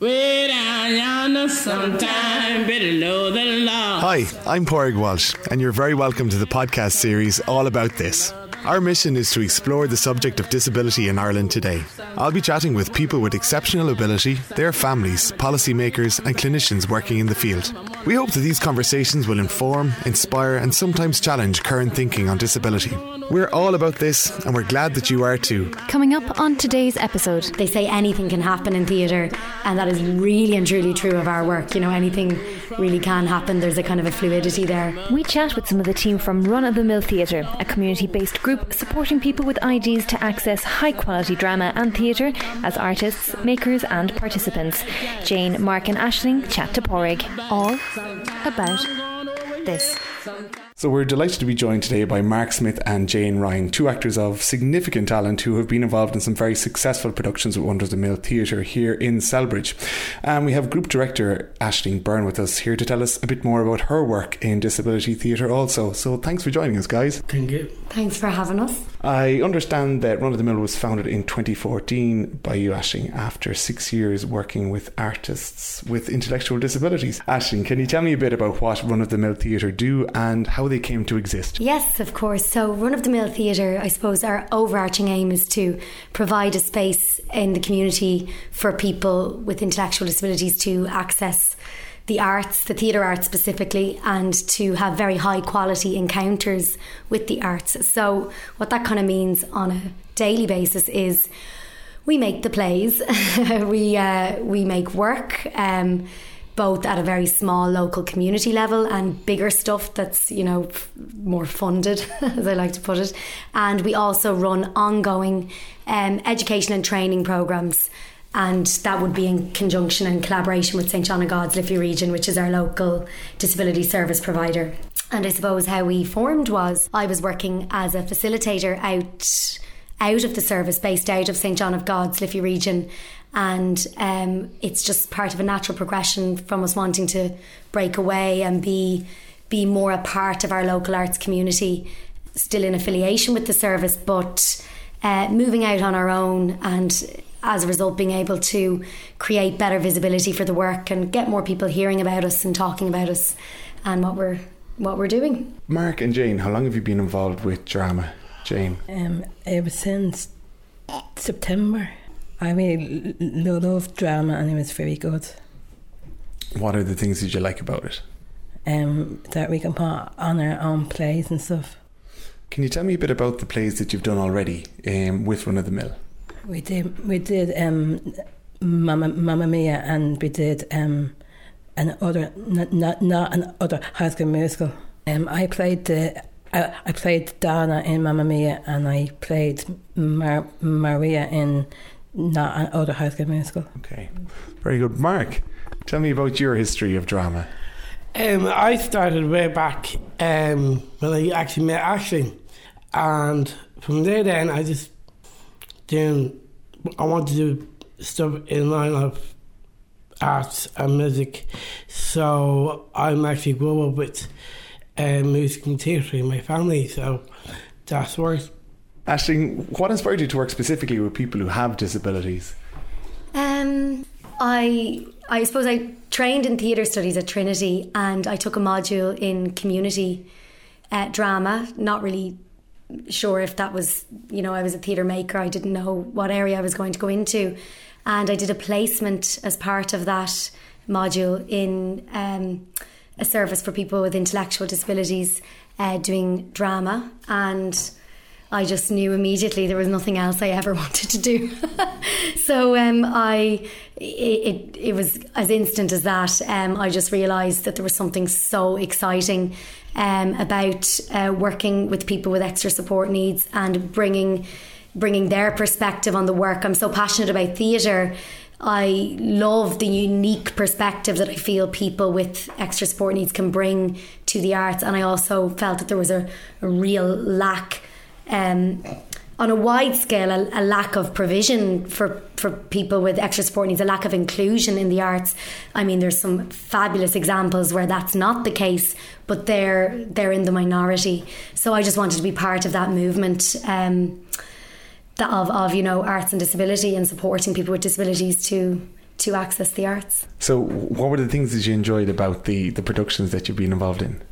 Hi, I'm Padraig Walsh, and you're very welcome to the podcast series All About DIS. Our mission is to explore the subject of disability in Ireland today. I'll be chatting with people with exceptional ability, their families, policymakers and clinicians working in the field. We hope that these conversations will inform, inspire and sometimes challenge current thinking on disability. We're all about this and we're glad that you are too. Coming up on today's episode. They say anything can happen in theatre, and that is really and truly true of our work. You know, anything really can happen. There's a kind of a fluidity there. We chat with some of the team from Run of the Mill Theatre, a community-based group supporting people with IDs to access high-quality drama and theatre as artists, makers and participants. Jane, Mark and Ashling chat to Padraig. All about this. So we're delighted to be joined today by Mark Smith and Jane Ryan, two actors of significant talent who have been involved in some very successful productions with Under the Mill Theatre here in Celbridge. And we have Group Director Ashling Byrne with us here to tell us a bit more about her work in disability theatre also. So thanks for joining us, guys. Thank you. Thanks for having us. I understand that Run of the Mill was founded in 2014 by you, Ashling, after 6 years working with artists with intellectual disabilities. Ashling, can you tell me a bit about what Run of the Mill Theatre do and how they came to exist? Yes, of course. So Run of the Mill Theatre, I suppose our overarching aim is to provide a space in the community for people with intellectual disabilities to access the arts, the theatre arts specifically, and to have very high quality encounters with the arts. So what that kind of means on a daily basis is we make the plays, we make work, both at a very small local community level and bigger stuff that's, you know, more funded, as I like to put it. And we also run ongoing education and training programmes. And that would be in conjunction and collaboration with St. John of God's Liffey Region, which is our local disability service provider. And I suppose how we formed was I was working as a facilitator out of the service, based out of St. John of God's Liffey Region. And it's just part of a natural progression from us wanting to break away and be more a part of our local arts community, still in affiliation with the service, but moving out on our own, and as a result being able to create better visibility for the work and get more people hearing about us and talking about us and what we're doing. Mark and Jane, how long have you been involved with drama? Jane? It was since September. I really loved drama and it was very good. What are the things that you like about it? That we can put on our own plays and stuff. Can you tell me a bit about the plays that you've done already with Run of the Mill? We did Mamma Mia, and we did Not Another High School Musical. I played Donna in Mamma Mia, and I played Maria in Not Another High School Musical. Okay, very good. Mark, tell me about your history of drama. I started way back when I actually met Ashling, and from there then I just wanted to do stuff in line of arts and music. So I'm actually growing up with music and theatre in my family, so that's worth. Ashling, what inspired you to work specifically with people who have disabilities? I suppose I trained in theatre studies at Trinity, and I took a module in community drama. Not really sure if that was, you know, I was a theatre maker. I didn't know what area I was going to go into. And I did a placement as part of that module in a service for people with intellectual disabilities doing drama, and I just knew immediately there was nothing else I ever wanted to do. So it was as instant as that. I just realised that there was something so exciting about working with people with extra support needs and bringing their perspective on the work. I'm so passionate about theatre. I love the unique perspective that I feel people with extra support needs can bring to the arts. And I also felt that there was a real lack on a wide scale, a lack of provision for people with extra support needs, a lack of inclusion in the arts. I mean, there's some fabulous examples where that's not the case, but they're in the minority. So I just wanted to be part of that movement of arts and disability and supporting people with disabilities to to access the arts. So what were the things that you enjoyed about the productions that you've been involved in?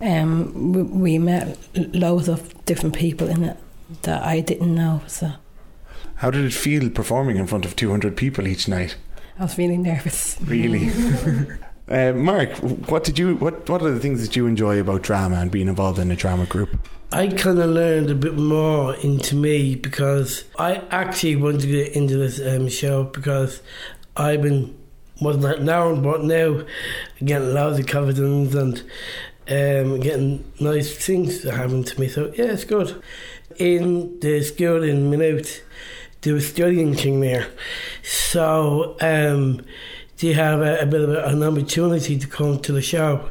We met loads of different people in it that I didn't know. So how did it feel performing in front of 200 people each night? I was really nervous. Really? Mark, what are the things that you enjoy about drama and being involved in a drama group? I kind of learned a bit more into me, because I actually wanted to get into this show, because I've been wasn't like now, but now getting loads of confidence and getting nice things that happen to me. So yeah, it's good. In the school in Maynooth, they were studying thing there, so they have a bit of an opportunity to come to the show.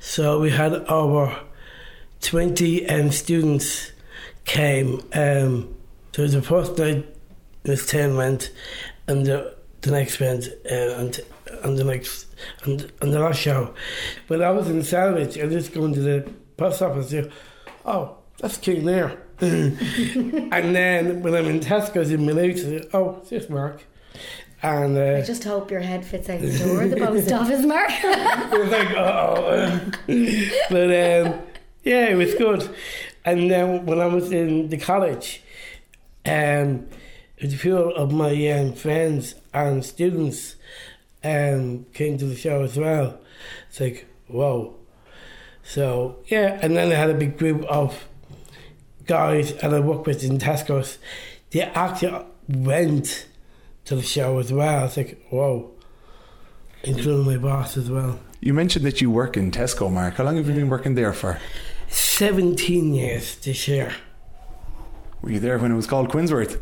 So we had over 20 students came. So the first night was 10 went, and the next went, and the next and the last show. When I was in Celbridge, I just going to the post office and say, oh, that's King there. And then when I'm in Tesco's in Maynooth, I say, oh, it's just Mark. And I just hope your head fits out the door. The post office, Mark. It was like, oh, but yeah, it was good. And then when I was in the college, a few of my friends and students came to the show as well. It's like, whoa. So yeah, and then I had a big group of guys that I worked with in Tesco's. They actually went to the show as well. It's like, whoa. Including my boss as well. You mentioned that you work in Tesco, Mark. How long have you been working there for? 17 years this year. Were you there when it was called Quinnsworth?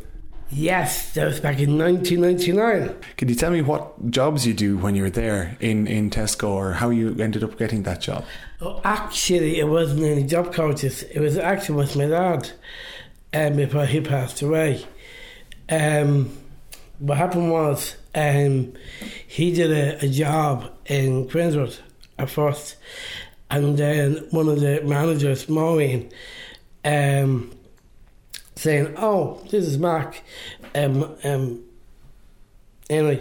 Yes, that was back in 1999. Can you tell me what jobs you do when you're there in Tesco, or how you ended up getting that job? Oh, actually, it wasn't any job coaches. It was actually with my dad before he passed away. What happened was he did a job in Quinnsworth at first, and then one of the managers, Maureen, saying, oh, this is Mark. Anyway,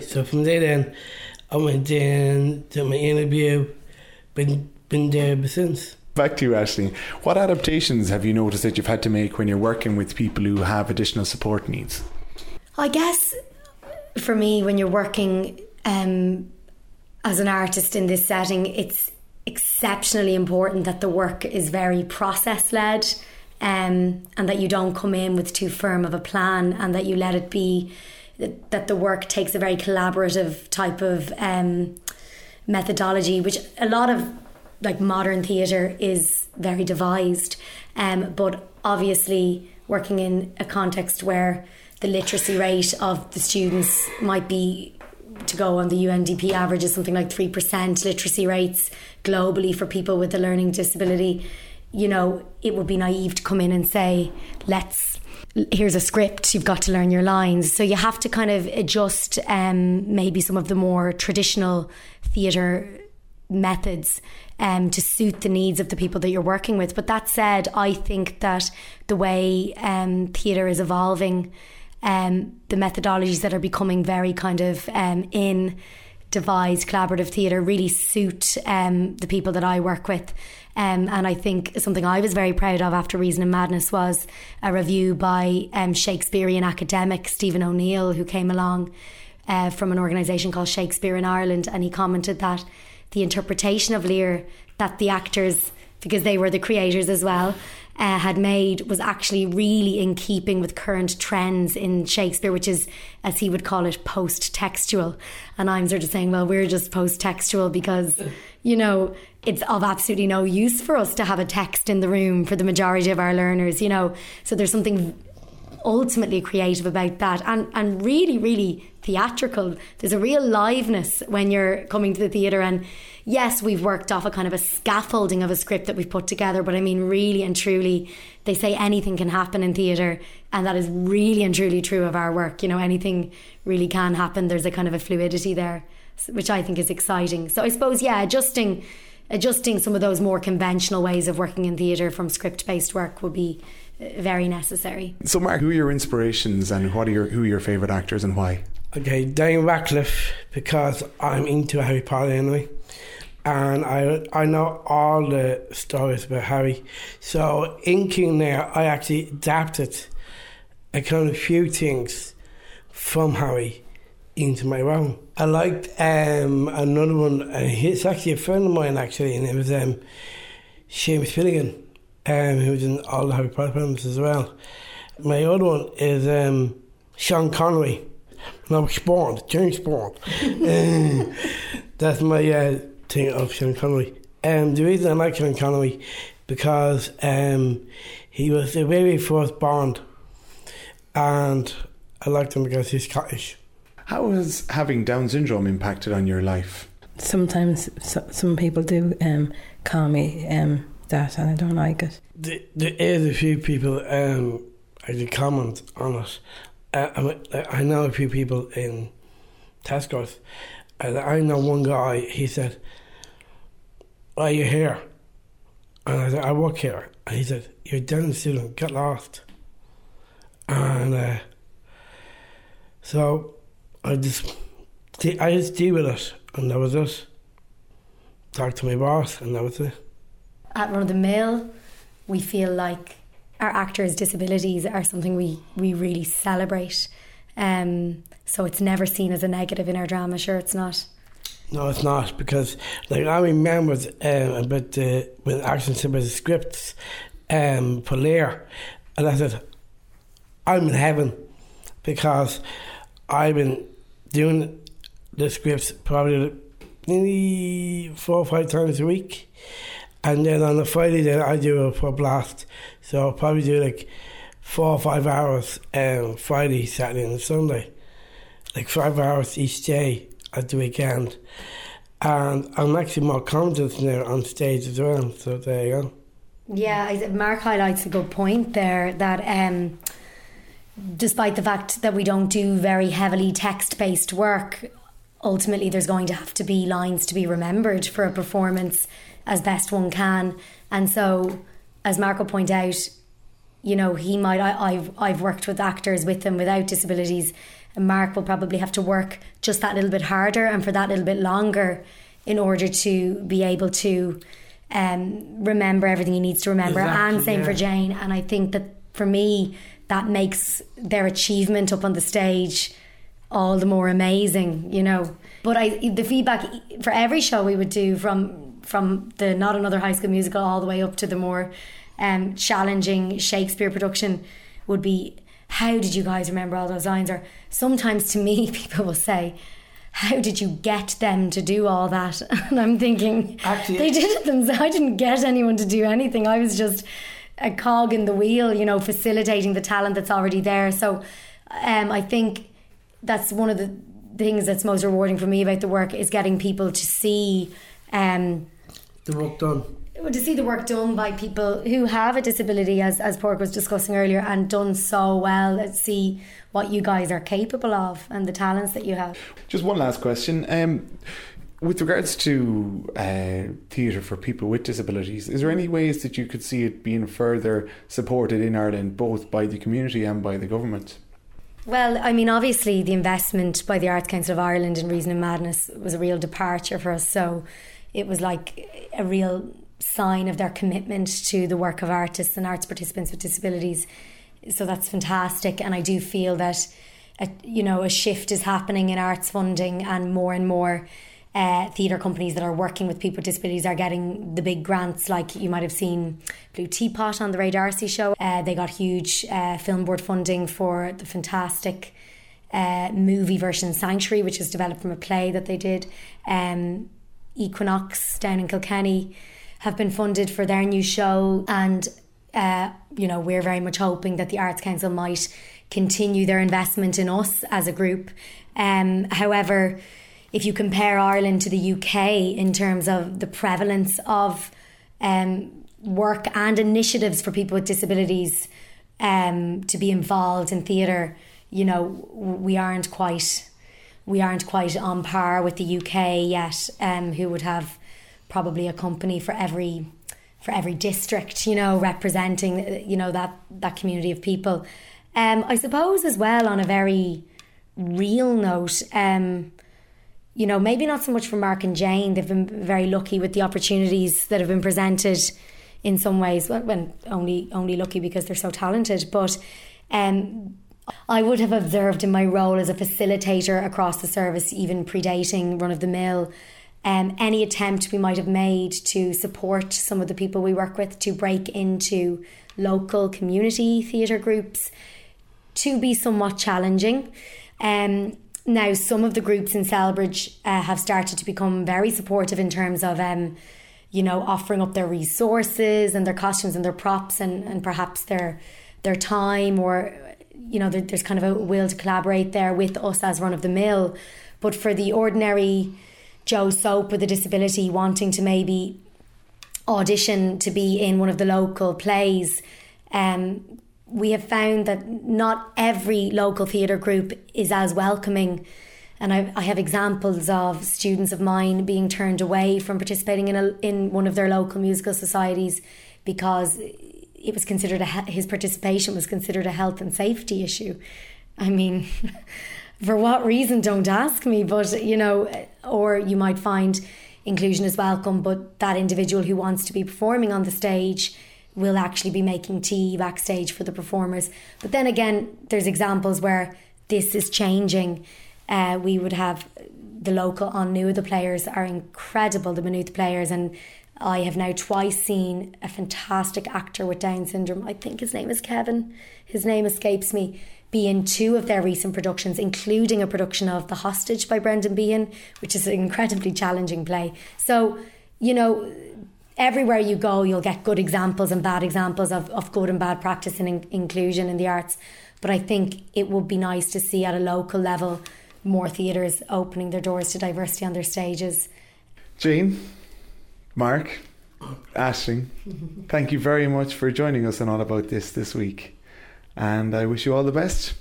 so from there then, I went in, did my interview, been there ever since. Back to you, Ashling. What adaptations have you noticed that you've had to make when you're working with people who have additional support needs? I guess for me, when you're working as an artist in this setting, it's exceptionally important that the work is very process-led, and that you don't come in with too firm of a plan, and that you let it be, that the work takes a very collaborative type of methodology, which a lot of like modern theatre is very devised. But obviously working in a context where the literacy rate of the students might be, to go on the UNDP average, is something like 3% literacy rates globally for people with a learning disability. You know, it would be naive to come in and say, here's a script, you've got to learn your lines. So you have to kind of adjust maybe some of the more traditional theatre methods to suit the needs of the people that you're working with. But that said, I think that the way theatre is evolving, the methodologies that are becoming very kind of devised collaborative theatre really suit the people that I work with. And I think something I was very proud of after Reason and Madness was a review by Shakespearean academic Stephen O'Neill, who came along from an organisation called Shakespeare in Ireland, and he commented that the interpretation of Lear that the actors, because they were the creators as well, had made was actually really in keeping with current trends in Shakespeare, which is, as he would call it, post-textual. And I'm sort of saying, well, we're just post-textual because, you know, it's of absolutely no use for us to have a text in the room for the majority of our learners, you know. So there's something ultimately creative about that, and really, really theatrical. There's a real liveness when you're coming to the theatre, and yes, we've worked off a kind of a scaffolding of a script that we've put together, but I mean, really and truly, they say anything can happen in theatre, and that is really and truly true of our work. You know, anything really can happen. There's a kind of a fluidity there, which I think is exciting. So I suppose, yeah, adjusting some of those more conventional ways of working in theatre from script-based work would be very necessary. So Mark, who are your inspirations, and who are your favourite actors, and why? Okay, Dane Radcliffe, because I'm into Harry Potter anyway, and I know all the stories about Harry. So in King Lear, I actually adapted a kind of few things from Harry into my own. I liked another one. It's actually a friend of mine, actually, and it was Seamus Finnegan, who was in all the Harry Potter films as well. My other one is Sean Connery. No, James Bond. That's my thing of Sean Connery. The reason I like Sean Connery, because he was the very first Bond, and I liked him because he's Scottish. How has having Down syndrome impacted on your life? Sometimes some people do call me that, and I don't like it. There is a few people actually comment on it. I know a few people in Tesco, and I know one guy, he said, "Are you here?" And I said, "I work here." And he said, "You're Down syndrome, get lost." And so I just deal with it, and that was it. Talk to my boss, and that was it. At Run of the Mill, we feel like our actors' disabilities are something we really celebrate. So it's never seen as a negative in our drama, sure it's not. No, it's not, because like I remembered about when Ashling sent me the scripts, Polaire, and I said, I'm in heaven, because I've been doing the scripts probably nearly 4 or 5 times a week. And then on a Friday, then I do a full blast. So I'll probably do like 4 or 5 hours Friday, Saturday and Sunday. Like 5 hours each day at the weekend. And I'm actually more confident now on stage as well. So there you go. Yeah, Mark highlights a good point there that despite the fact that we don't do very heavily text-based work, ultimately there's going to have to be lines to be remembered for a performance as best one can. And so, as Mark will point out, you know, he might, I've worked with actors with and without disabilities, and Mark will probably have to work just that little bit harder and for that little bit longer in order to be able to remember everything he needs to remember. Exactly, and same for Jane. And I think that for me, that makes their achievement up on the stage all the more amazing, you know. But the feedback for every show we would do from the Not Another High School Musical all the way up to the more challenging Shakespeare production would be, how did you guys remember all those lines? Or sometimes to me, people will say, how did you get them to do all that? And I'm thinking, actually, they did it themselves. I didn't get anyone to do anything. I was just a cog in the wheel, you know, facilitating the talent that's already there. So I think that's one of the things that's most rewarding for me about the work, is getting people to see the work done. To see the work done by people who have a disability, as Pork was discussing earlier, and done so well. Let's see what you guys are capable of and the talents that you have. Just one last question. With regards to theatre for people with disabilities, is there any ways that you could see it being further supported in Ireland, both by the community and by the government? Well, I mean, obviously the investment by the Arts Council of Ireland in Reason and Madness was a real departure for us. So it was like a real sign of their commitment to the work of artists and arts participants with disabilities. So that's fantastic. And I do feel that, a shift is happening in arts funding, and more theatre companies that are working with people with disabilities are getting the big grants. Like you might have seen Blue Teapot on the Ray Darcy show. They got huge film board funding for the fantastic movie version Sanctuary, which is developed from a play that they did. Equinox down in Kilkenny have been funded for their new show, and we're very much hoping that the Arts Council might continue their investment in us as a group. However, if you compare Ireland to the UK in terms of the prevalence of work and initiatives for people with disabilities to be involved in theatre, you know, we aren't quite on par with the UK yet, who would have probably a company for every district, you know, representing, you know, that community of people. I suppose as well, on a very real note, you know, maybe not so much for Mark and Jane. They've been very lucky with the opportunities that have been presented in some ways. Well, only lucky because they're so talented. But I would have observed in my role as a facilitator across the service, even predating Run of the Mill, any attempt we might have made to support some of the people we work with to break into local community theatre groups to be somewhat challenging. Now, some of the groups in Celbridge have started to become very supportive in terms of, you know, offering up their resources and their costumes and their props and perhaps their time, or, you know, there's kind of a will to collaborate there with us as Run of the Mill. But for the ordinary Joe Soap with a disability wanting to maybe audition to be in one of the local plays, we have found that not every local theatre group is as welcoming. And I have examples of students of mine being turned away from participating in one of their local musical societies because it was considered his participation was considered a health and safety issue. I mean, for what reason, don't ask me, but, you know, or you might find inclusion is welcome, but that individual who wants to be performing on the stage will actually be making tea backstage for the performers. But then again, there's examples where this is changing. We would have the local on new. The players are incredible, the Maynooth Players, and I have now twice seen a fantastic actor with Down syndrome. I think his name is Kevin. His name escapes me. Be in two of their recent productions, including a production of The Hostage by Brendan Behan, which is an incredibly challenging play. So, you know, everywhere you go, you'll get good examples and bad examples of good and bad practice and inclusion in the arts. But I think it would be nice to see at a local level more theatres opening their doors to diversity on their stages. Jane, Mark, Ashling, thank you very much for joining us on All About this week. And I wish you all the best.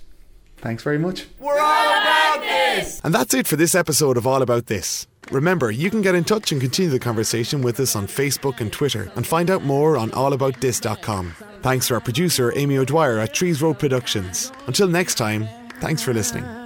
Thanks very much. We're all about this! And that's it for this episode of All About This. Remember, you can get in touch and continue the conversation with us on Facebook and Twitter, and find out more on allaboutdis.com. Thanks to our producer, Amy O'Dwyer at Trees Road Productions. Until next time, thanks for listening.